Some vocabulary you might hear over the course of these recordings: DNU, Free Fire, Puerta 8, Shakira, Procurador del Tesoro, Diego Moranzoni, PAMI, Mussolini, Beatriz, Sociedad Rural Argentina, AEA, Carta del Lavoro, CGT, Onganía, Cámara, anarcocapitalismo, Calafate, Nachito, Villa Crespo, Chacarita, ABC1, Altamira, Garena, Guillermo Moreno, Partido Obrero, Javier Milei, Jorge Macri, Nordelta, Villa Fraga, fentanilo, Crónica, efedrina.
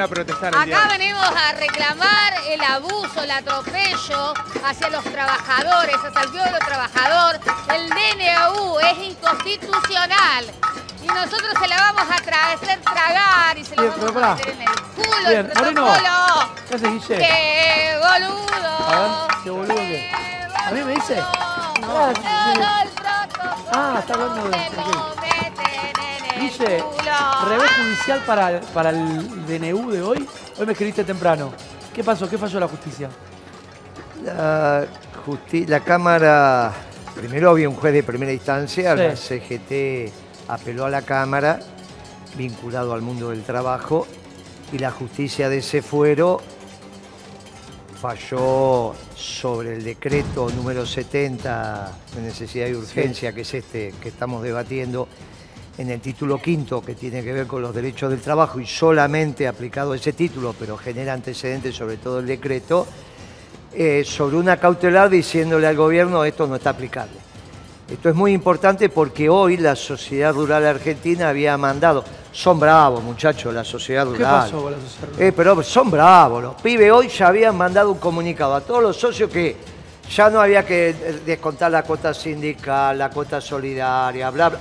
vienen a protestar el día de hoy. Acá venimos a reclamar el abuso, el atropello hacia los trabajadores, hacia el pueblo trabajador. El DNU es inconstitucional. Y nosotros se la vamos a hacer tragar y se la vamos a meter en el culo. Bien, el protocolo. Moreno, ¿qué haces, Guille? ¡Qué boludo! A ver, ¿qué boludo qué? ¿A mí me dice? No, el protocolo. Ah, está hablando de... Guille, revés judicial para el DNU de hoy. Hoy me escribiste temprano. ¿Qué pasó? ¿Qué falló la justicia? La Cámara... Primero había un juez de primera instancia, sí. La CGT... apeló a la Cámara, vinculado al mundo del trabajo, y la justicia de ese fuero falló sobre el decreto número 70 de necesidad y urgencia, sí, que es este que estamos debatiendo, en el título quinto, que tiene que ver con los derechos del trabajo, y solamente aplicado ese título, pero genera antecedentes sobre todo el decreto, sobre una cautelar diciéndole al gobierno esto no está aplicable. Esto es muy importante porque hoy la Sociedad Rural Argentina había mandado... Son bravos, muchachos, la Sociedad Rural. ¿Qué pasó con la Sociedad Rural? Pero son bravos. Los pibes hoy ya habían mandado un comunicado a todos los socios que ya no había que descontar la cuota sindical, la cuota solidaria, bla, bla.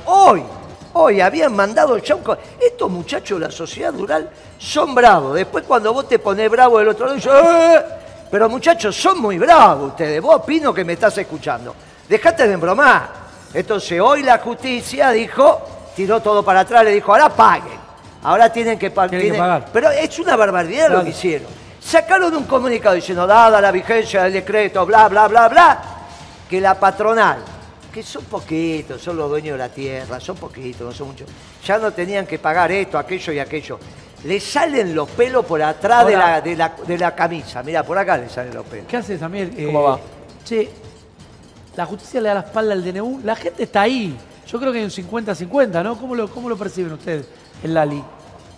Hoy habían mandado ya un... Estos muchachos de la Sociedad Rural son bravos. Después cuando vos te pones bravo del otro lado, yo, pero muchachos, son muy bravos ustedes. Vos opino que me estás escuchando. Dejate de embromar. Entonces hoy la justicia dijo, tiró todo para atrás, le dijo, ahora paguen. Ahora tienen que pagar. Pero es una barbaridad, claro, lo que hicieron. Sacaron un comunicado diciendo, dada la vigencia del decreto, bla, bla, bla, bla, que la patronal, que son poquitos, son los dueños de la tierra, son poquitos, no son muchos, ya no tenían que pagar esto, aquello y aquello. Le salen los pelos por atrás de la camisa. Mirá, por acá le salen los pelos. ¿Qué haces, Samuel? ¿Cómo va? Sí. La justicia le da la espalda al DNU. La gente está ahí. Yo creo que hay un 50-50, ¿no? ¿Cómo lo perciben ustedes, el Lali?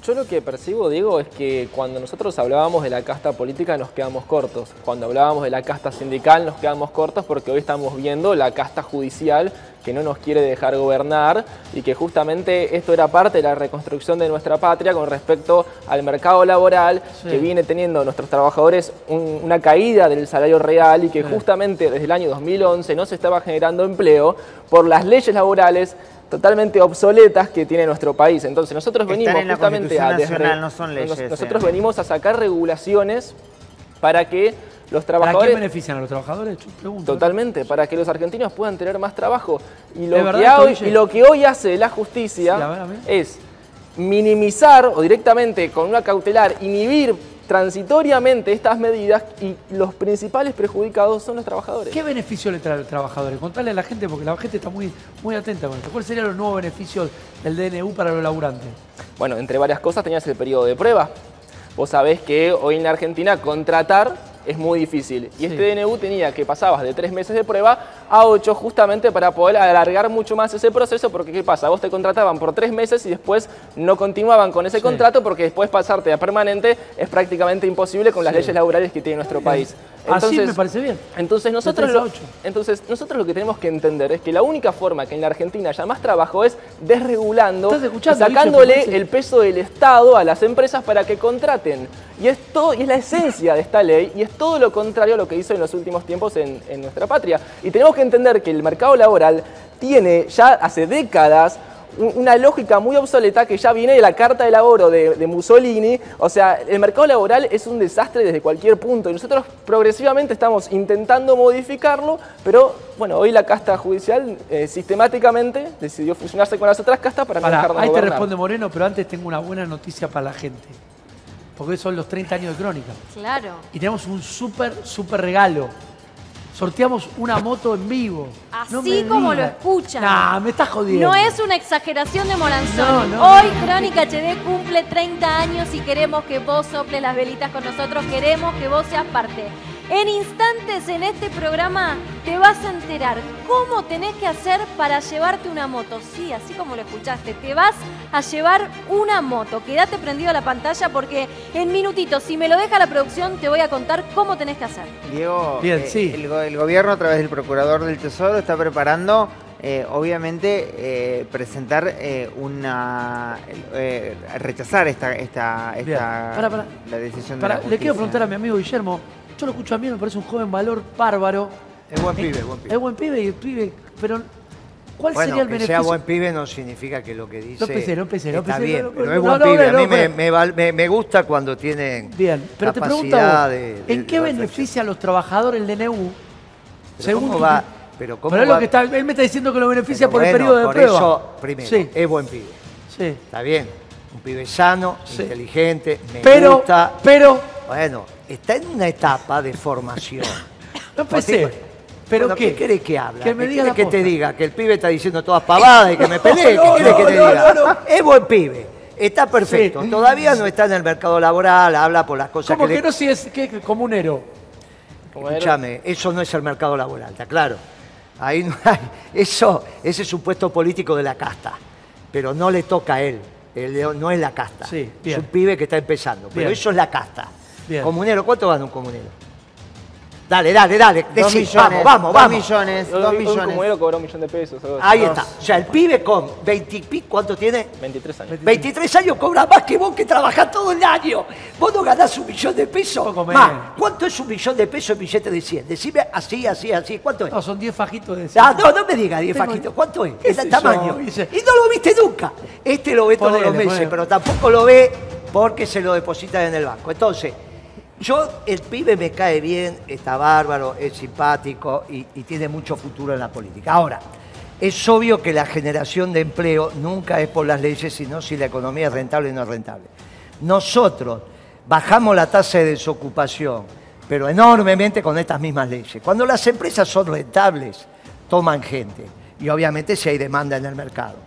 Yo lo que percibo, Diego, es que cuando nosotros hablábamos de la casta política nos quedamos cortos. Cuando hablábamos de la casta sindical nos quedamos cortos porque hoy estamos viendo la casta judicial que no nos quiere dejar gobernar y que justamente esto era parte de la reconstrucción de nuestra patria con respecto al mercado laboral, sí, que viene teniendo nuestros trabajadores una caída del salario real y que justamente desde el año 2011 no se estaba generando empleo por las leyes laborales totalmente obsoletas que tiene nuestro país. Entonces nosotros venimos justamente a nacional, no son leyes, nosotros venimos a sacar regulaciones para que los trabajadores... ¿Para qué benefician a los trabajadores? Yo pregunto. Totalmente, para que los argentinos puedan tener más trabajo. Y lo que hoy hace la justicia, sí, es minimizar o directamente con una cautelar inhibir transitoriamente estas medidas y los principales perjudicados son los trabajadores. ¿Qué beneficio le trae a los trabajadores? Contale a la gente porque la gente está muy, muy atenta con esto. ¿Cuáles serían los nuevos beneficios del DNU para los laburantes? Bueno, entre varias cosas tenías el periodo de prueba. Vos sabés que hoy en la Argentina contratar es muy difícil. Y sí, este DNU tenía que pasabas de 3 meses de prueba a 8 justamente para poder alargar mucho más ese proceso, porque ¿qué pasa? Vos te contrataban por 3 meses y después no continuaban con ese, sí, contrato porque después pasarte a permanente es prácticamente imposible con las, sí, leyes laborales que tiene nuestro país. Entonces, así me parece bien. Entonces nosotros lo que tenemos que entender es que la única forma que en la Argentina haya más trabajo es desregulando, sacándole el peso del Estado a las empresas para que contraten. Y es la esencia de esta ley y es todo lo contrario a lo que hizo en los últimos tiempos en nuestra patria. Y tenemos que entender que el mercado laboral tiene ya hace décadas una lógica muy obsoleta que ya viene de la Carta del Lavoro de Mussolini. O sea, el mercado laboral es un desastre desde cualquier punto y nosotros progresivamente estamos intentando modificarlo, pero bueno, hoy la casta judicial sistemáticamente decidió fusionarse con las otras castas para no dejarnos gobernar. Ahí te responde Moreno, pero antes tengo una buena noticia para la gente, porque son los 30 años de Crónica. Claro. Y tenemos un súper regalo. Sorteamos una moto en vivo. Así como lo escuchan. Nah, me estás jodiendo. No es una exageración de Moranzoni. No. Hoy Crónica HD cumple 30 años y queremos que vos soples las velitas con nosotros. Queremos que vos seas parte. En instantes en este programa te vas a enterar cómo tenés que hacer para llevarte una moto. Sí, así como lo escuchaste, te vas a llevar una moto. Quédate prendido a la pantalla porque en minutitos, si me lo deja la producción, te voy a contar cómo tenés que hacer. Diego, bien, sí, el gobierno a través del Procurador del Tesoro está preparando obviamente presentar una... rechazar esta la decisión de la justicia. Le quiero preguntar a mi amigo Guillermo, yo lo escucho a mí, me parece un joven valor bárbaro. Es buen pibe, es buen pibe, pero ¿cuál sería el beneficio? Que sea buen pibe no significa que lo que dice está bien, pero es buen pibe. A mí me gusta cuando tienen pero capacidad te pregunto, ¿en qué beneficia a los trabajadores el DNU? Pero es lo que está, él me está diciendo que lo beneficia por el periodo de prueba. Por eso, primero, es buen pibe. Sí. Está bien, un pibe sano, inteligente, me gusta. Pero está en una etapa de formación. No pensé. ¿Pero qué? ¿Qué querés que hable? ¿Qué querés que te diga? ¿Que el pibe está diciendo todas pavadas y que me pelee? ¿Qué querés que te diga? Es buen pibe. Está perfecto. Sí. Todavía no está en el mercado laboral, habla por las cosas que... ¿Cómo que no? Si es comunero. Escúchame, eso no es el mercado laboral, está claro. Ahí no hay... Eso, ese es un puesto político de la casta. Pero no le toca a él. Él no es la casta. Sí, es un pibe que está empezando. Pero eso es la casta. Bien. Comunero, ¿cuánto gana un comunero? Dale, decís, vamos. 2 millones. Un comunero cobró 1 millón de pesos. Ahí está. O sea, el pibe con 20 y pico, ¿cuánto tiene? 23 años. 23 años cobra más que vos que trabajás todo el año. Vos no ganás 1 millón de pesos. Más. ¿Cuánto es 1 millón de pesos en billete de 100? Decime así. ¿Cuánto es? No, son 10 fajitos de 100. Ah, no me digas 10 fajitos. ¿Cuánto es? Es el tamaño. Y no lo viste nunca. Este lo ve todos los meses, pero tampoco lo ve porque se lo depositan en el banco. Entonces... el pibe me cae bien, está bárbaro, es simpático y tiene mucho futuro en la política. Ahora, es obvio que la generación de empleo nunca es por las leyes, sino si la economía es rentable o no es rentable. Nosotros bajamos la tasa de desocupación, pero enormemente con estas mismas leyes. Cuando las empresas son rentables, toman gente. Y obviamente si hay demanda en el mercado.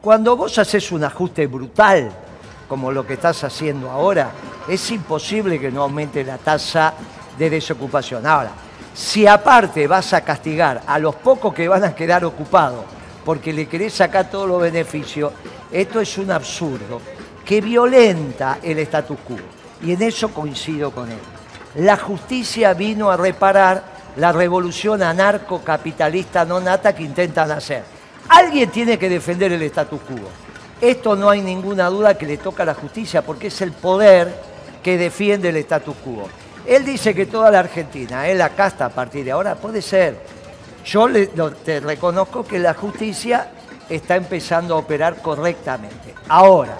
Cuando vos haces un ajuste brutal, como lo que estás haciendo ahora, es imposible que no aumente la tasa de desocupación. Ahora, si aparte vas a castigar a los pocos que van a quedar ocupados porque le querés sacar todos los beneficios, esto es un absurdo que violenta el status quo. Y en eso coincido con él. La justicia vino a reparar la revolución anarcocapitalista no nata que intentan hacer. Alguien tiene que defender el status quo. Esto no hay ninguna duda que le toca a la justicia, porque es el poder que defiende el status quo. Él dice que toda la Argentina es la casta a partir de ahora. Puede ser. Yo te reconozco que la justicia está empezando a operar correctamente. Ahora,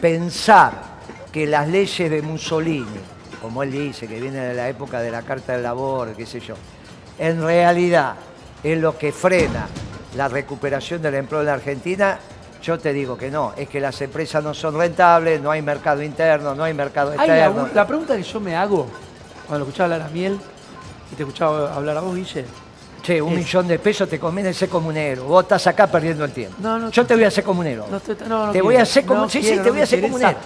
pensar que las leyes de Mussolini, como él dice, que viene de la época de la Carta del Lavoro, qué sé yo, en realidad es lo que frena la recuperación del empleo en la Argentina... Yo te digo que no, es que las empresas no son rentables, no hay mercado interno, no hay mercado externo. La pregunta que yo me hago, cuando lo escuchaba hablar a Miel, y te escuchaba hablar a vos, Guille... Che, $1 millón de pesos te conviene ser comunero, vos estás acá perdiendo el tiempo. Yo te voy a hacer comunero. Te voy a hacer comunero, sí, te voy a hacer comunero.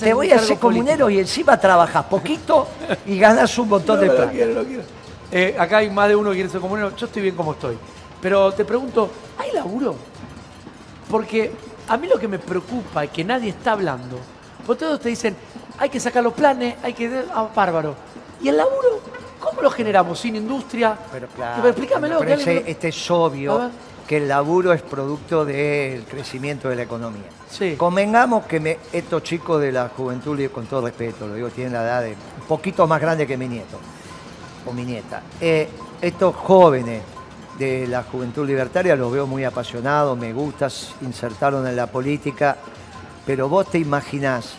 Te voy a hacer comunero y encima trabajás poquito y ganás un montón de plata. Acá hay más de uno que quiere ser comunero, yo estoy bien como estoy. Pero te pregunto, ¿hay laburo? Porque a mí lo que me preocupa es que nadie está hablando. Porque todos te dicen, hay que sacar los planes, hay que... bárbaro. ¿Y el laburo? ¿Cómo lo generamos? ¿Sin industria? Pero claro, pero explícamelo. Pero este es obvio que el laburo es producto del crecimiento de la economía. Sí. Convengamos que estos chicos de la juventud, con todo respeto, lo digo, tienen la edad de un poquito más grande que mi nieto o mi nieta. Estos jóvenes de la Juventud Libertaria, los veo muy apasionados, me gusta, insertaron en la política, pero vos te imaginás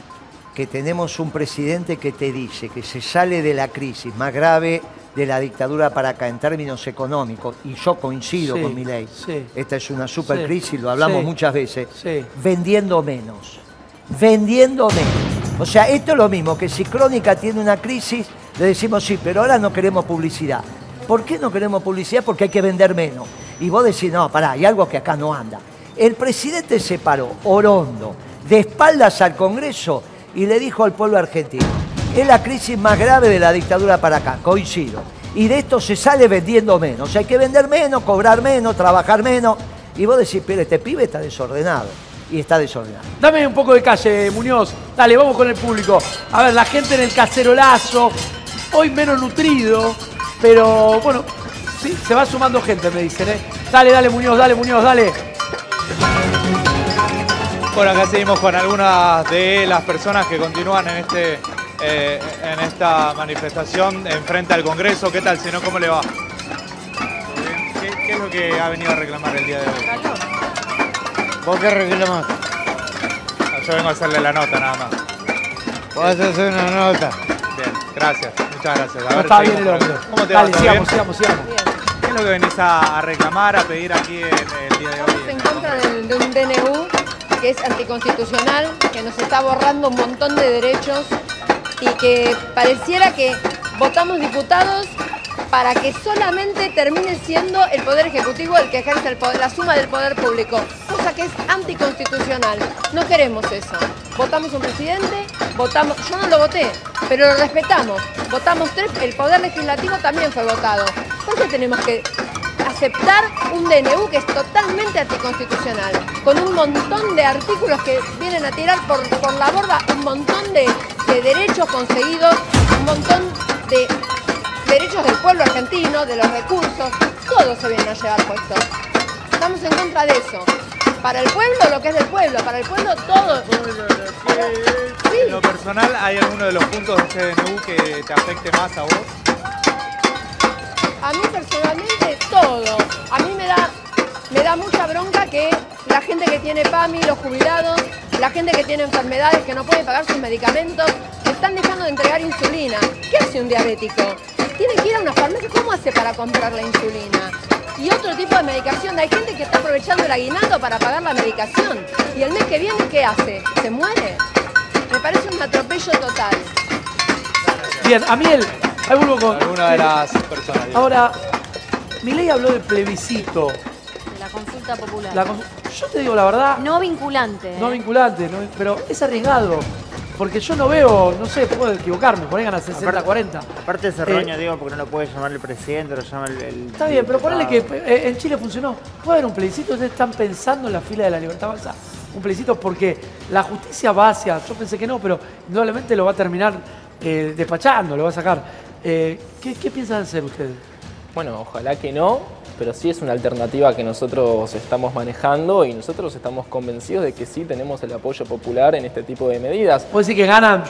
que tenemos un presidente que te dice que se sale de la crisis más grave de la dictadura para acá en términos económicos, y yo coincido con Milei, esta es una supercrisis, lo hablamos muchas veces, vendiendo menos. O sea, esto es lo mismo que si Crónica tiene una crisis, le decimos sí, pero ahora no queremos publicidad. ¿Por qué no queremos publicidad? Porque hay que vender menos. Y vos decís, no, pará, hay algo que acá no anda. El presidente se paró, orondo, de espaldas al Congreso y le dijo al pueblo argentino, es la crisis más grave de la dictadura para acá, coincido. Y de esto se sale vendiendo menos. O sea, hay que vender menos, cobrar menos, trabajar menos. Y vos decís, pero este pibe está desordenado. Y está desordenado. Dame un poco de calle, Muñoz. Dale, vamos con el público. A ver, la gente en el cacerolazo, hoy menos nutrido... Pero bueno, sí, se va sumando gente, me dicen, Dale, dale, Muñoz, dale, Muñoz, dale. Bueno, acá seguimos con algunas de las personas que continúan en esta manifestación enfrente al Congreso. ¿Qué tal? Si no, ¿cómo le va? ¿Qué es lo que ha venido a reclamar el día de hoy? ¿Vos qué reclamás? No, yo vengo a hacerle la nota, nada más. Vos haces una nota. Bien, gracias. Muchas gracias. A ver, está bien el hombre. ¿Cómo te va? Dale, sigamos, sigamos, sigamos. Bien. ¿Qué es lo que venís a reclamar, a pedir aquí el día de hoy? Estamos en contra de un DNU que es anticonstitucional, que nos está borrando un montón de derechos y que pareciera que votamos diputados para que solamente termine siendo el Poder Ejecutivo el que ejerce el poder, la suma del Poder Público, cosa que es anticonstitucional. No queremos eso. Votamos un presidente, votamos, yo no lo voté, pero lo respetamos. Votamos tres, el Poder Legislativo también fue votado. ¿Por qué tenemos que aceptar un DNU que es totalmente anticonstitucional, con un montón de artículos que vienen a tirar por la borda un montón de derechos conseguidos, un montón de derechos del pueblo argentino, de los recursos, todo se viene a llevar puesto? Estamos en contra de eso. Para el pueblo, lo que es del pueblo, para el pueblo todo. Sí. En lo personal, ¿hay alguno de los puntos de este DNU que te afecte más a vos? A mí personalmente todo. A mí me da mucha bronca que la gente que tiene PAMI, los jubilados, la gente que tiene enfermedades, que no puede pagar sus medicamentos, están dejando de entregar insulina. ¿Qué hace un diabético? Tiene que ir a una farmacia. ¿Cómo hace para comprar la insulina? Y otro tipo de medicación. Hay gente que está aprovechando el aguinaldo para pagar la medicación. Y el mes que viene, ¿qué hace? ¿Se muere? Me parece un atropello total. Bien, a mí ahí vuelvo con alguna de las personas. Ahora, Milei habló del plebiscito. La consulta popular. Yo te digo la verdad. No vinculante. No vinculante, no, pero es arriesgado. Porque yo no veo, no sé, puedo equivocarme, por ahí ganas 60-40. Aparte de roña, digo, porque no lo puede llamar el presidente, lo llama el... Está bien, pero ponele que en Chile funcionó. Puede haber un plebiscito, ustedes están pensando en la fila de la libertad avanzada. Un plebiscito porque la justicia va hacia... Yo pensé que no, pero indudablemente lo va a terminar despachando, lo va a sacar. ¿Qué piensan hacer ustedes? Bueno, ojalá que no, pero sí es una alternativa que nosotros estamos manejando y nosotros estamos convencidos de que sí tenemos el apoyo popular en este tipo de medidas. Puede decir que ganan,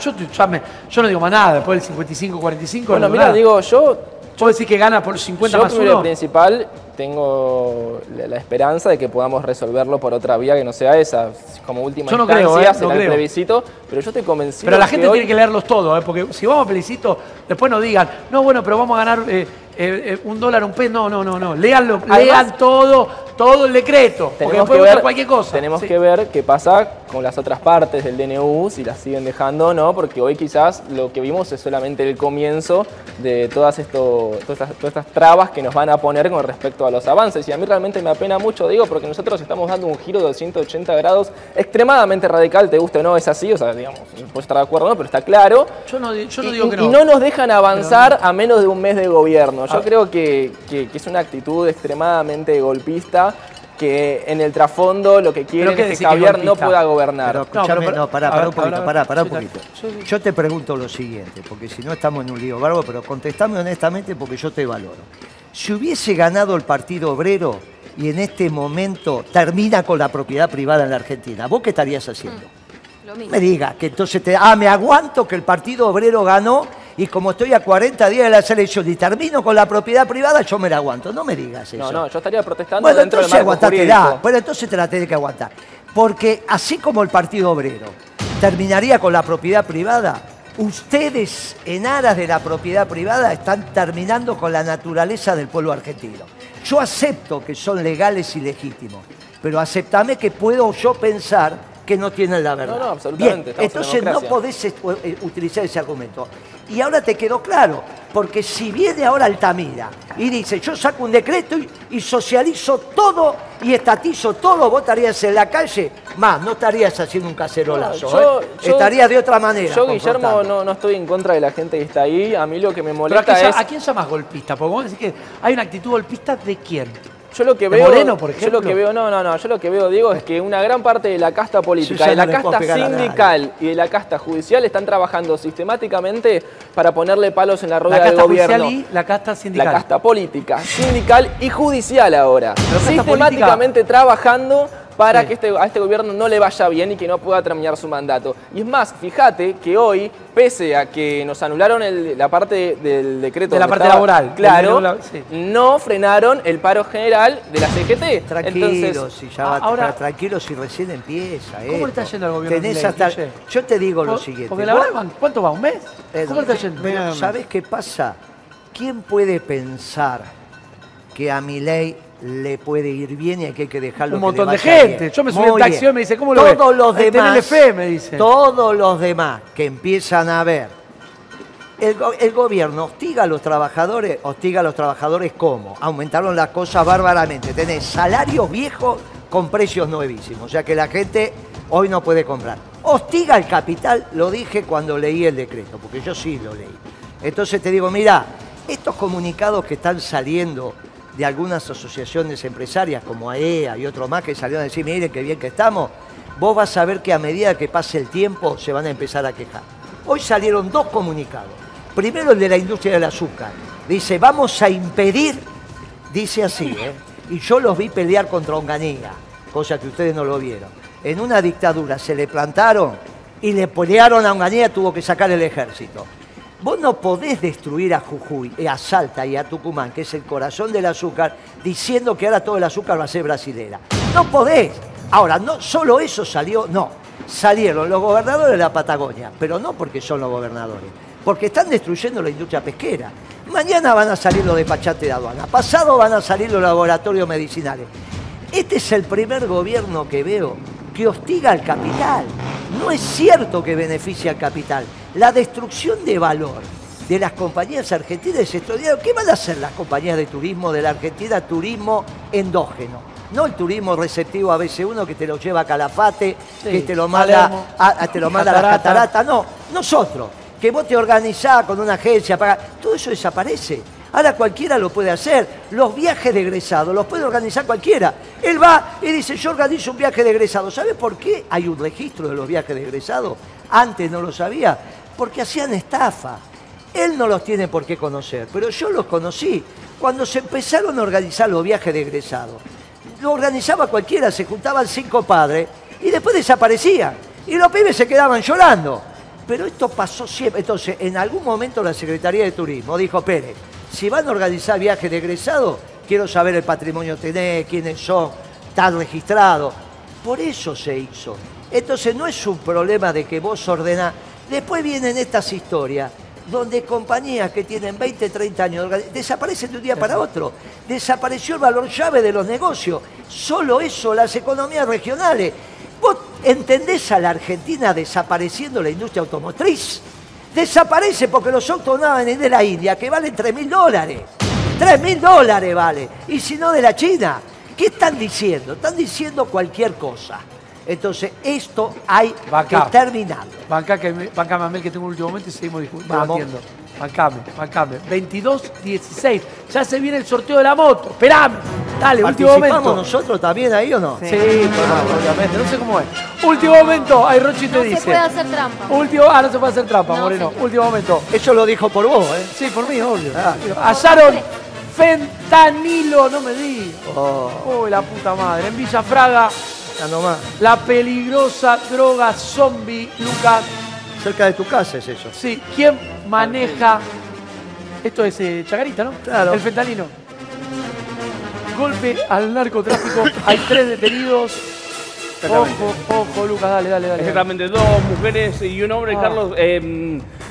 yo no digo más nada, después del 55-45... Bueno, no mira, digo, yo... Puedo decir que gana por 50 más 1. Yo primero principal tengo la esperanza de que podamos resolverlo por otra vía que no sea esa. Como última yo no instancia creo, será no el plebiscito, pero yo estoy convencido. Pero la gente que hoy... tiene que leerlos todos, porque si vamos a plebiscito, después nos digan, no, bueno, pero vamos a ganar $1, un peso. No. Leanlo, lean todo el decreto, porque después ver cualquier cosa. Tenemos que ver qué pasa con las otras partes del DNU, si las siguen dejando o no, porque hoy quizás lo que vimos es solamente el comienzo de todas estas trabas que nos van a poner con respecto a los avances. Y a mí realmente me apena mucho, digo, porque nosotros estamos dando un giro de 180 grados extremadamente radical, te guste o no, es así, o sea, digamos, puedes estar de acuerdo o no, pero está claro. Yo no digo que no. Y no nos dejan avanzar a menos de un mes de gobierno. Yo creo que es una actitud extremadamente golpista, que en el trasfondo lo que quieren es que Javier no pueda gobernar. Pero escucharme, pará un poquito. Yo te pregunto lo siguiente, porque si no estamos en un lío bárbaro, pero contestame honestamente porque yo te valoro. Si hubiese ganado el Partido Obrero y en este momento termina con la propiedad privada en la Argentina, ¿vos qué estarías haciendo? Lo mismo. Me diga, que entonces me aguanto que el Partido Obrero ganó y como estoy a 40 días de las elecciones y termino con la propiedad privada, yo me la aguanto. No me digas eso. No, yo estaría protestando bueno, dentro del marco jurídico. Bueno, entonces te la tenés que aguantar. Porque así como el Partido Obrero terminaría con la propiedad privada, ustedes en aras de la propiedad privada están terminando con la naturaleza del pueblo argentino. Yo acepto que son legales y legítimos, pero aceptame que puedo yo pensar que no tienen la verdad. No, absolutamente. Bien, entonces no podés utilizar ese argumento. Y ahora te quedó claro, porque si viene ahora Altamira y dice, yo saco un decreto y socializo todo y estatizo todo, vos estarías en la calle, más no estarías haciendo un cacerolazo. Yo estarías de otra manera. Yo, Guillermo, no estoy en contra de la gente que está ahí. A mí lo que me molesta es... ¿A quién llamás golpista? Porque vos decís que hay una actitud golpista de quién. Yo lo que veo, Moreno, por ejemplo. Yo lo que veo, yo lo que veo, Diego, es que una gran parte de la casta política, de la casta sindical y de la casta judicial están trabajando sistemáticamente para ponerle palos en la rueda del gobierno. La casta judicial y la casta sindical. La casta política, sindical y judicial ahora. Sistemáticamente trabajando para que a este gobierno no le vaya bien y que no pueda terminar su mandato. Y es más, fíjate que hoy, pese a que nos anularon la parte del decreto... De la parte laboral. Claro, no frenaron el paro general de la CGT. Tranquilos, tranquilos, si recién empieza. ¿Cómo le está yendo al gobierno? Yo te digo lo siguiente. Porque la verdad, ¿cuánto va? ¿Un mes? ¿Cómo le está yendo? ¿Sabes qué pasa? ¿Quién puede pensar que a Milei le puede ir bien y que hay que dejarlo? Un montón de gente. Bien. Yo me subí en taxi y me dice, ¿cómo lo ves? Todos los demás que empiezan a ver. El gobierno hostiga a los trabajadores. ¿Hostiga a los trabajadores cómo? Aumentaron las cosas bárbaramente. Tenés salarios viejos con precios nuevísimos. O sea que la gente hoy no puede comprar. Hostiga al capital, lo dije cuando leí el decreto, porque yo sí lo leí. Entonces te digo, mirá, estos comunicados que están saliendo de algunas asociaciones empresarias como AEA y otros más que salieron a decir, mire qué bien que estamos, vos vas a ver que a medida que pase el tiempo se van a empezar a quejar. Hoy salieron dos comunicados. Primero el de la industria del azúcar. Dice, vamos a impedir, dice así, y yo los vi pelear contra Onganía, cosa que ustedes no lo vieron. En una dictadura se le plantaron y le pelearon a Onganía, tuvo que sacar el ejército. Vos no podés destruir a Jujuy, a Salta y a Tucumán, que es el corazón del azúcar, diciendo que ahora todo el azúcar va a ser brasilera. No podés. Ahora, no solo eso salió, no. Salieron los gobernadores de la Patagonia, pero no porque son los gobernadores, porque están destruyendo la industria pesquera. Mañana van a salir los despachates de aduana, pasado van a salir los laboratorios medicinales. Este es el primer gobierno que veo que hostiga al capital. No es cierto que beneficia al capital. La destrucción de valor de las compañías argentinas es extraordinaria. ¿Qué van a hacer las compañías de turismo de la Argentina? Turismo endógeno. No el turismo receptivo ABC1 que te lo lleva a Calafate, que te lo manda a las cataratas. No, nosotros, que vos te organizás con una agencia, todo eso desaparece. Ahora cualquiera lo puede hacer. Los viajes de egresado los puede organizar cualquiera. Él va y dice, yo organizo un viaje de egresado. ¿Sabes por qué hay un registro de los viajes de egresado? Antes no lo sabía, porque hacían estafa. Él no los tiene por qué conocer, pero yo los conocí. Cuando se empezaron a organizar los viajes de egresado, lo organizaba cualquiera, se juntaban 5 padres y después desaparecían. Y los pibes se quedaban llorando. Pero esto pasó siempre. Entonces, en algún momento la Secretaría de Turismo dijo, Pérez, si van a organizar viajes de egresado, quiero saber el patrimonio que tenés, quiénes son, están registrados. Por eso se hizo. Entonces no es un problema de que vos ordenás. Después vienen estas historias donde compañías que tienen 20, 30 años desaparecen de un día para otro. Desapareció el valor llave de los negocios. Solo eso, las economías regionales. ¿Vos entendés a la Argentina desapareciendo la industria automotriz? Desaparece porque los autos no van a venir de la India, que valen $3.000. $3.000 vale. Y si no, de la China. ¿Qué están diciendo? Están diciendo cualquier cosa. Entonces, esto hay que terminarlo. Bancame, Amel, que tengo un último momento y seguimos discutiendo. Bancame. 22:16. Ya se viene el sorteo de la moto. Esperame. Dale, último momento. ¿Participamos nosotros también ahí o no? Sí, obviamente. No sé cómo es. Último momento. Ay, Rochi te dice. No se puede hacer trampa. No se puede hacer trampa, Moreno. Último momento. Eso lo dijo por vos, ¿eh? Sí, por mí, obvio. Hallaron fentanilo. No me digas. Oh, la puta madre. En Villa Fraga. La peligrosa droga zombie, Lucas. Cerca de tu casa es eso. Sí. ¿Quién maneja? Esto es Chacarita, ¿no? Claro. El fentanilo. Golpe al narcotráfico. Hay 3 detenidos. Ojo, Lucas, dale. Exactamente, 2 mujeres y un hombre, Carlos.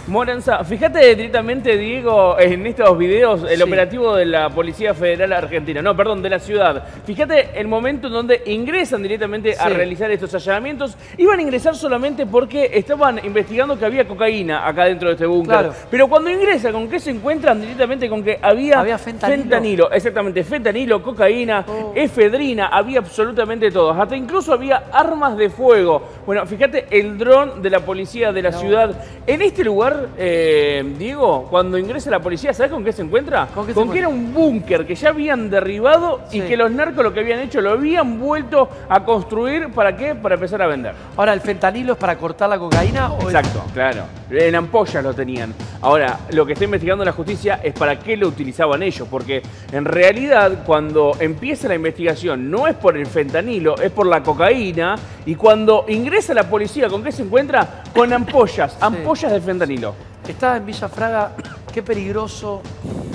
Moranza, fíjate directamente, Diego, en estos videos, el operativo de la Policía Federal Argentina, no, perdón, de la ciudad. Fíjate el momento en donde ingresan directamente a realizar estos allanamientos. Iban a ingresar solamente porque estaban investigando que había cocaína acá dentro de este búnker. Claro. Pero cuando ingresan, ¿con qué se encuentran? Directamente con que había fentanilo. Exactamente, fentanilo, cocaína, efedrina, había absolutamente todo. Hasta incluso había armas de fuego. Bueno, fíjate el dron de la policía de la ciudad en este lugar. lugar, Diego, cuando ingresa la policía, ¿sabés con qué se encuentra? Con que era un búnker que ya habían derribado y que los narcos lo que habían hecho lo habían vuelto a construir. ¿Para qué? Para empezar a vender. Ahora, ¿el fentanilo es para cortar la cocaína? ¿O exacto, es... claro. En ampollas lo tenían. Ahora, lo que está investigando la justicia es para qué lo utilizaban ellos, porque en realidad cuando empieza la investigación no es por el fentanilo, es por la cocaína, y cuando ingresa la policía, ¿con qué se encuentra? Con ampollas, ampollas de fentanilo. Estaba en Villa Fraga, qué peligroso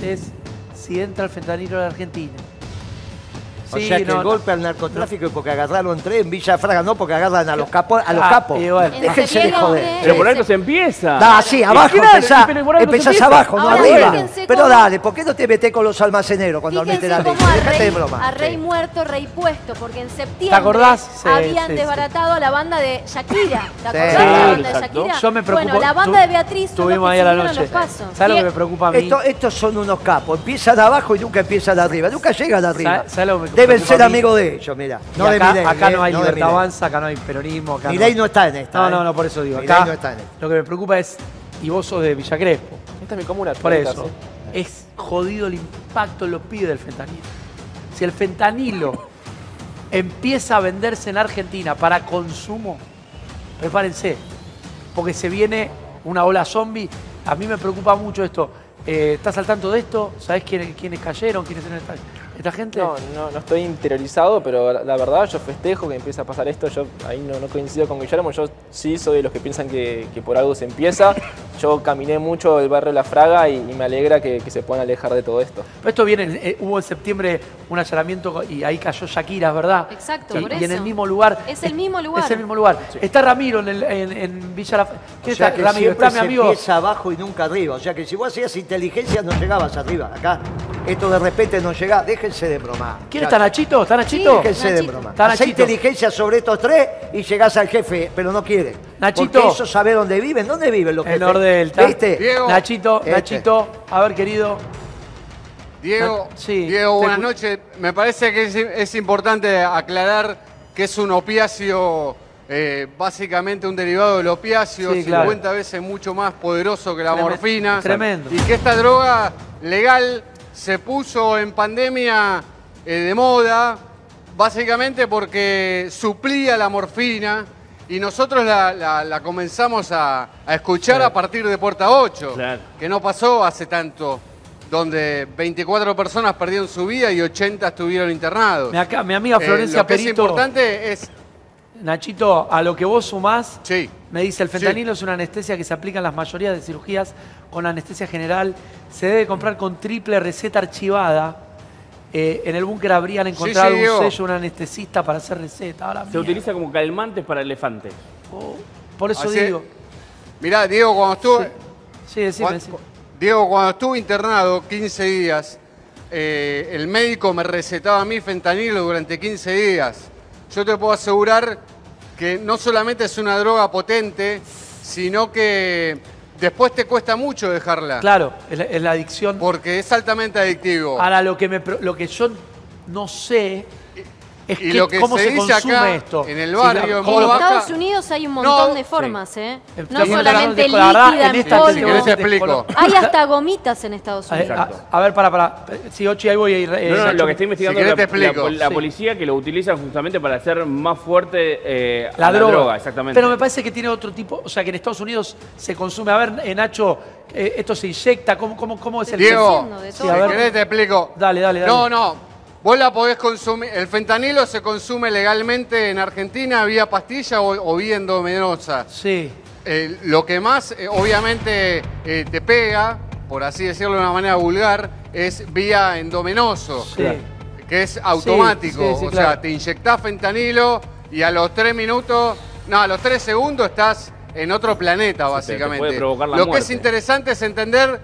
es si entra el fentanilo a la Argentina. Sí, o sea que no, el golpe al narcotráfico es porque agarraron tres en Villa Fraga, no porque agarran a los capos. A los capos. Bueno, déjense de joder. Pero por algo se empieza. Ah, sí, abajo empezás. Empezás abajo, no arriba. Pero dale, ¿por qué no te metés con los almaceneros cuando meten la ley? Déjate de broma. A rey muerto, rey puesto, porque en septiembre habían desbaratado a la banda de Shakira. ¿Te acordás de la banda de Shakira? Yo me preocupo. Bueno, la banda de Beatriz estuvimos ahí a la noche. ¿Sabes lo que me preocupa a mí? Estos son unos capos. Empiezan abajo y nunca empiezan arriba. Nunca llegan arriba. Deben ser amigos de ellos, mirá. No acá, de Milei, acá no hay libertad avanza, acá no hay peronismo. Milei no está en esta. No, no, no, por eso digo. Acá no está en esta. Lo que me preocupa es, y vos sos de Villa Crespo. Esta es mi comuna. Por eso, es jodido el impacto en los pibes del fentanilo. Si el fentanilo empieza a venderse en Argentina para consumo, prepárense, porque se viene una ola zombie. A mí me preocupa mucho esto. ¿Estás al tanto de esto? ¿Sabés quiénes cayeron? ¿Quiénes en el estadio? ¿Esta gente? No estoy interiorizado, pero la verdad yo festejo que empieza a pasar esto. Yo ahí no coincido con Guillermo, yo sí soy de los que piensan que por algo se empieza. Yo caminé mucho el barrio de La Fraga y me alegra que se puedan alejar de todo esto. Pero esto viene, hubo en septiembre un allanamiento y ahí cayó Shakira, ¿verdad? Exacto, sí, por eso. Y en el mismo lugar. Es el mismo lugar. Es el mismo lugar. Sí. Está Ramiro en Villa La Fraga. O sea, está Ramiro, está mi amigo. Empieza abajo y nunca arriba. O sea que si vos hacías inteligencia no llegabas arriba. Acá esto de repente no llega. Déjense de broma. ¿Quién está, Nachito? ¿Está Nachito? Sí, déjense de broma. Hacés inteligencia sobre estos tres y llegás al jefe, pero no quieren. Nachito. Porque eso sabe dónde viven. ¿Dónde viven los jefes? Nordelta. ¿Viste? Diego. Nachito, Nachito. A ver, querido. Diego, sí. Diego, buenas noches. Me parece que es importante aclarar que es un opiáceo, básicamente un derivado del opiáceo, sí, 50 claro. veces mucho más poderoso que la morfina. Tremendo. Y que esta droga legal se puso en pandemia de moda, básicamente porque suplía la morfina. Y nosotros la comenzamos a escuchar a partir de Puerta 8, que no pasó hace tanto, donde 24 personas perdieron su vida y 80 estuvieron internados. Mi amiga Florencia Perito... Lo que es importante es... Nachito, a lo que vos sumás, me dice, el fentanilo es una anestesia que se aplica en las mayorías de cirugías con anestesia general. Se debe comprar con triple receta archivada. En el búnker habrían encontrado un sello, un anestesista para hacer receta. Ahora, se utiliza como calmantes para elefantes. Oh, por eso digo. Mirá, Diego, cuando estuve... Sí, decime. Diego, cuando estuve internado 15 días, el médico me recetaba a mí fentanilo durante 15 días. Yo te puedo asegurar que no solamente es una droga potente, sino que... Después te cuesta mucho dejarla. Claro, es la adicción. Porque es altamente adictivo. Ahora, lo que yo no sé es cómo se consume acá, esto. En el barrio, en Estados Unidos hay un montón de formas, No solamente líquida, en polvo. Si querés te explico. Hay hasta gomitas en Estados Unidos. A ver, para. Sí, Ochi, ahí voy. No, lo que está investigando la policía que lo utiliza justamente para hacer más fuerte la droga. Exactamente. Pero me parece que tiene otro tipo, o sea, que en Estados Unidos se consume. A ver, Nacho, esto se inyecta, ¿cómo es el Diego, si querés te explico. Dale. No. Vos la podés consumir, el fentanilo se consume legalmente en Argentina vía pastilla o vía endovenosa. Sí. Lo que más, obviamente, te pega, por así decirlo de una manera vulgar, es vía endovenoso, que es automático. O sea, te inyectás fentanilo y a los 3 segundos estás en otro planeta, básicamente. Te puede provocar la muerte. Lo que es interesante es entender,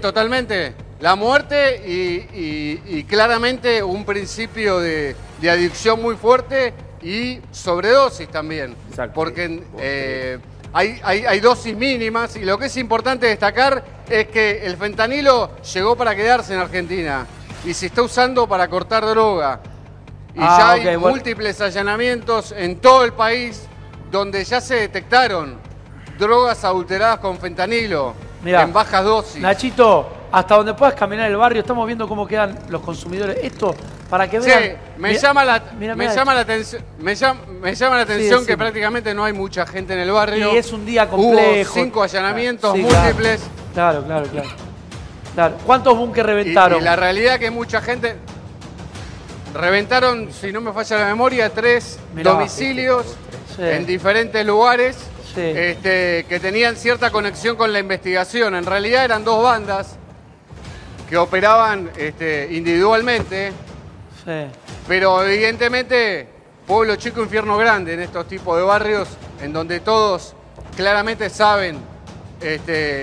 totalmente. La muerte y claramente un principio de adicción muy fuerte y sobredosis también. Exacto. Porque hay dosis mínimas y lo que es importante destacar es que el fentanilo llegó para quedarse en Argentina y se está usando para cortar droga. Y ya hay múltiples allanamientos en todo el país donde ya se detectaron drogas adulteradas con fentanilo. Mirá, en bajas dosis. Nachito, hasta donde puedas caminar el barrio, estamos viendo cómo quedan los consumidores. Esto, para que vean... Sí, me llama la atención que prácticamente no hay mucha gente en el barrio. Y es un día complejo. Hubo 5 allanamientos múltiples. Claro. ¿Cuántos búnker reventaron? Y la realidad es que mucha gente... Reventaron, si no me falla la memoria, 3 domicilios en diferentes lugares que tenían cierta conexión con la investigación. En realidad eran 2 bandas que operaban individualmente, pero evidentemente pueblo chico, infierno grande en estos tipos de barrios en donde todos claramente saben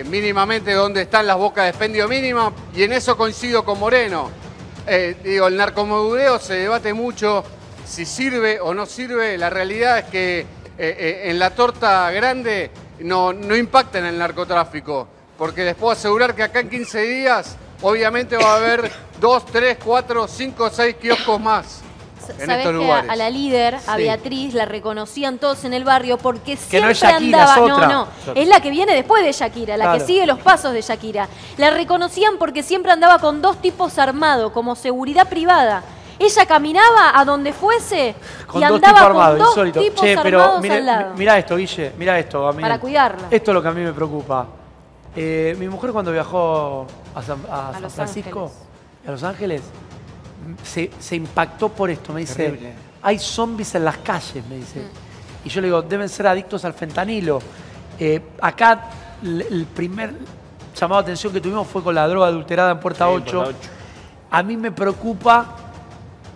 mínimamente dónde están las bocas de expendio mínima, y en eso coincido con Moreno. El narcomoduleo se debate mucho si sirve o no sirve. La realidad es que en la torta grande no impacta en el narcotráfico, porque les puedo asegurar que acá en 15 días obviamente va a haber 2, 3, 4, 5, 6 kioscos más en estos lugares. A la líder, a Beatriz, la reconocían todos en el barrio porque siempre no es Shakira, andaba... No, es la que viene después de Shakira, la que sigue los pasos de Shakira. La reconocían porque siempre andaba con 2 tipos armados, como seguridad privada. Ella caminaba a donde fuese con y andaba con dos tipos armados al lado. Mirá esto, Guille, mirá esto. Amigo. Para cuidarla. Esto es lo que a mí me preocupa. Mi mujer cuando viajó a San Francisco, a Los Ángeles... Se impactó por esto, me dice, terrible. Hay zombies en las calles, me dice. Y yo le digo, deben ser adictos al fentanilo. Acá el primer llamado de atención que tuvimos fue con la droga adulterada en Puerta 8. A mí me preocupa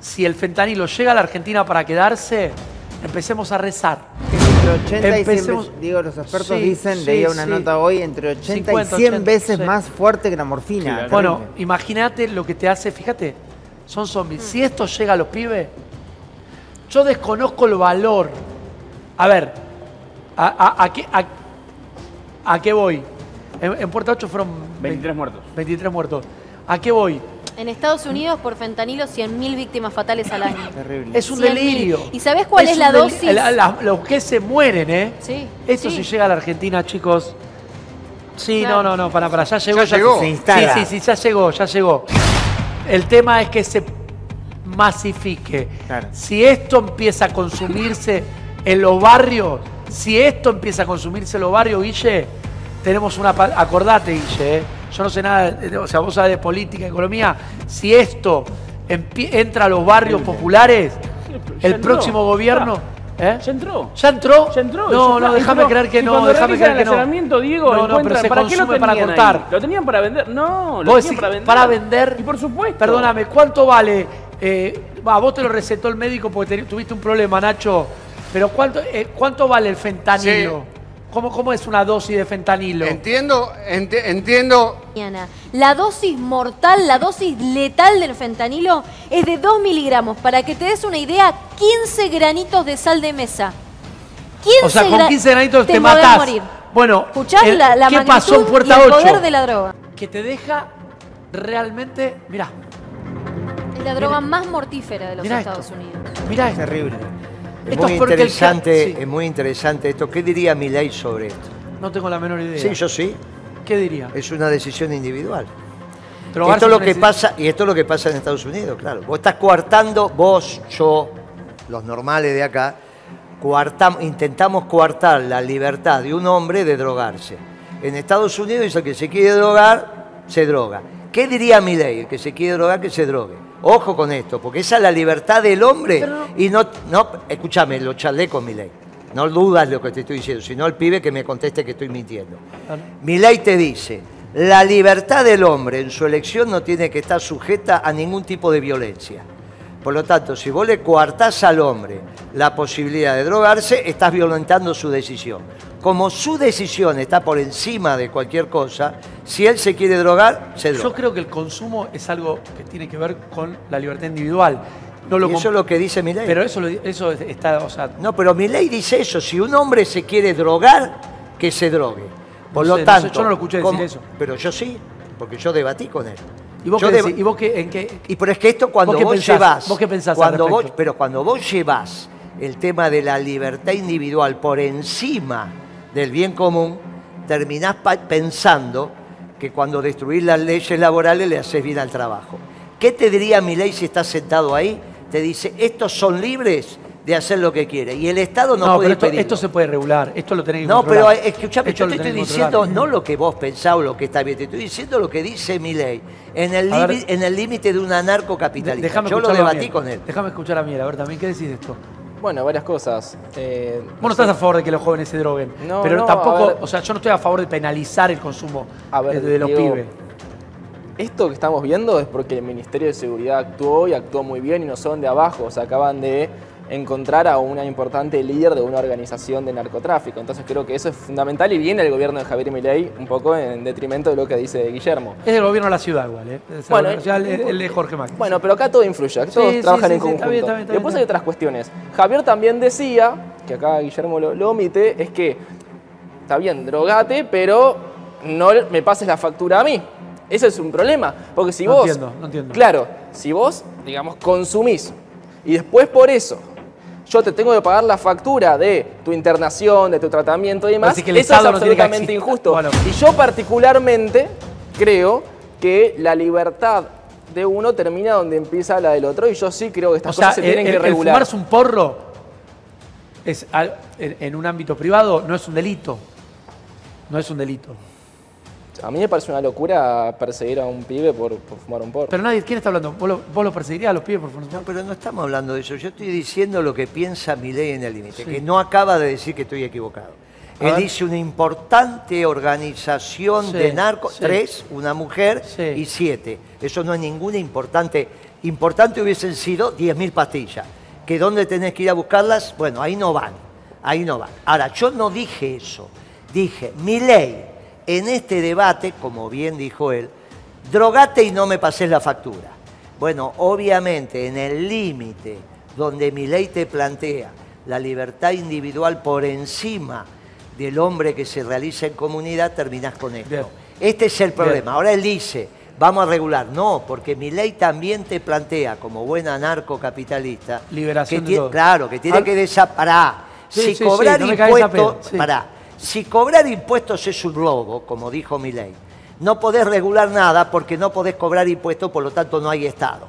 si el fentanilo llega a la Argentina para quedarse, empecemos a rezar. Entre 80 y 100, digo, los expertos dicen, leía una nota hoy, entre 50 y 100 veces más fuerte que la morfina. Claro. Bueno, imagínate lo que te hace, fíjate. Son zombies. Si esto llega a los pibes, yo desconozco el valor. A ver, ¿a qué voy? En Puerta 8 fueron 23 muertos. 23 muertos. ¿A qué voy? En Estados Unidos, por fentanilo, 100.000 víctimas fatales al año. Terrible. Es un delirio. ¿Y sabés cuál es la dosis? Los que se mueren, ¿eh? Sí. Esto si llega a la Argentina, chicos. Sí, claro. No, para, ya llegó. Ya llegó. Se instala. Sí, ya llegó. El tema es que se masifique. Claro. Si esto empieza a consumirse en los barrios, Guille, tenemos una... Acordate, Guille, yo no sé nada, o sea, vos sabés de política, economía. Si esto entra a los barrios populares, el próximo gobierno... ¿Ya entró? No, déjame creer que no. Déjame creer que no. Diego, pero se consume para cortar. ¿Lo tenían para vender? No, lo tenían para vender. Para vender. Y por supuesto. Perdóname, ¿cuánto vale? Vos te lo recetó el médico porque tuviste un problema, Nacho. Pero ¿cuánto vale el fentanilo? Sí. ¿Cómo es una dosis de fentanilo? Entiendo. La dosis mortal, la dosis letal del fentanilo es de 2 miligramos. Para que te des una idea, 15 granitos de sal de mesa. 15 o sea, con 15 granitos te matás. Morir. Bueno, ¿escuchás la ¿qué pasó en Puerta 8? El poder de la droga. Que te deja realmente... Mirá. Es la droga más mortífera de los Estados Unidos. Mirá, es terrible. Es muy interesante esto. ¿Qué diría Milei sobre esto? No tengo la menor idea. Sí, yo sí. ¿Qué diría? Es una decisión individual. Esto es lo que pasa en Estados Unidos, claro. Vos estás coartando, vos, yo, los normales de acá, intentamos coartar la libertad de un hombre de drogarse. En Estados Unidos dice que se quiere drogar, se droga. ¿Qué diría Milei? El que se quiere drogar, que se drogue. Ojo con esto, porque esa es la libertad del hombre. Pero... Y no, escúchame, lo charlé con Milei. No dudas lo que te estoy diciendo, sino el pibe que me conteste que estoy mintiendo. Claro. Milei te dice, la libertad del hombre en su elección no tiene que estar sujeta a ningún tipo de violencia. Por lo tanto, si vos le coartás al hombre la posibilidad de drogarse, estás violentando su decisión. Como su decisión está por encima de cualquier cosa, si él se quiere drogar, se droga. Yo creo que el consumo es algo que tiene que ver con la libertad individual. Y eso es lo que dice Milei. Pero eso está... O sea... No, pero Milei dice eso. Si un hombre se quiere drogar, que se drogue. Por lo tanto... Yo no lo escuché decir eso. Pero yo sí, porque yo debatí con él. ¿Y vos qué decís? Pero es que esto cuando vos llevás el tema de la libertad individual por encima del bien común, terminás pensando que cuando destruís las leyes laborales le haces bien al trabajo. ¿Qué te diría Milei si estás sentado ahí? Te dice, estos son libres de hacer lo que quiere. Y el Estado no, puede pedir. Esto se puede regular, esto lo tenéis que controlar. No, pero escuchame, yo te estoy diciendo no lo que vos pensás o lo que está bien, te estoy diciendo lo que dice Milei, en el límite de un anarcocapitalista. Yo lo debatí con él. Déjame escuchar a Miel, a ver también, ¿qué decís de esto? Bueno, varias cosas. Vos no estás a favor de que los jóvenes se droguen, no, pero no, tampoco, o sea, yo no estoy a favor de penalizar el consumo de los pibes. Esto que estamos viendo es porque el Ministerio de Seguridad actuó y actuó muy bien y no son de abajo, o sea, acaban de encontrar a una importante líder de una organización de narcotráfico. Entonces creo que eso es fundamental y viene el gobierno de Javier Milei un poco en detrimento de lo que dice Guillermo. Es el gobierno de la ciudad igual, ¿eh? Es bueno, el de Jorge Macri. Bueno, pero acá todo influye, todos trabajan en conjunto. Está bien, después hay otras cuestiones. Javier también decía, que acá Guillermo lo omite, es que está bien, drogate, pero no me pases la factura a mí. Ese es un problema, porque si vos... No entiendo. Claro, si vos, digamos, consumís y después por eso yo te tengo que pagar la factura de tu internación, de tu tratamiento y demás, eso es absolutamente injusto. Bueno. Y yo particularmente creo que la libertad de uno termina donde empieza la del otro y yo sí creo que estas cosas se tienen que regular. El fumarse un porro es, en un ámbito privado no es un delito. No es un delito. A mí me parece una locura perseguir a un pibe por fumar un porro. Pero nadie, ¿quién está hablando? ¿Vos lo perseguirías a los pibes por fumar un porro? No, pero no estamos hablando de eso. Yo estoy diciendo lo que piensa Milei en el límite, que no acaba de decir que estoy equivocado. Él dice una importante organización de narcos, 3, una mujer y 7. Eso no es ninguna importante. Importante hubiesen sido 10.000 pastillas. ¿Que dónde tenés que ir a buscarlas? Bueno, ahí no van. Ahí no van. Ahora, yo no dije eso. Dije, Milei, en este debate, como bien dijo él, drogate y no me pases la factura. Bueno, obviamente en el límite donde Milei te plantea la libertad individual por encima del hombre que se realiza en comunidad, terminás con esto. Bien. Este es el problema. Bien. Ahora él dice, vamos a regular. No, porque Milei también te plantea, como buen anarcocapitalista, liberación de todo. Claro, que tiene que desaparar. Sí, si cobrar impuestos... Si cobrar impuestos es un robo, como dijo Milei, no podés regular nada porque no podés cobrar impuestos, por lo tanto no hay Estado.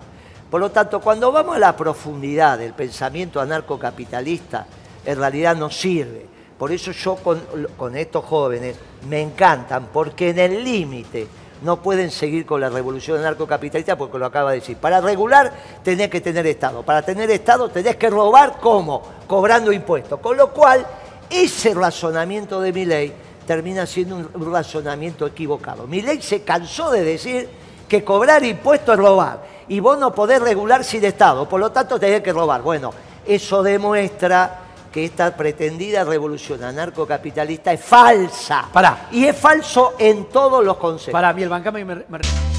Por lo tanto, cuando vamos a la profundidad del pensamiento anarcocapitalista, en realidad no sirve. Por eso yo con estos jóvenes me encantan, porque en el límite no pueden seguir con la revolución anarcocapitalista porque lo acaba de decir. Para regular tenés que tener Estado. Para tener Estado tenés que robar, ¿cómo? Cobrando impuestos. Con lo cual... ese razonamiento de Milei termina siendo un razonamiento equivocado. Milei se cansó de decir que cobrar impuestos es robar y vos no podés regular sin Estado, por lo tanto tenés que robar. Bueno, eso demuestra que esta pretendida revolución anarcocapitalista es falsa. Y es falso en todos los conceptos. Para mí, el bancame y me...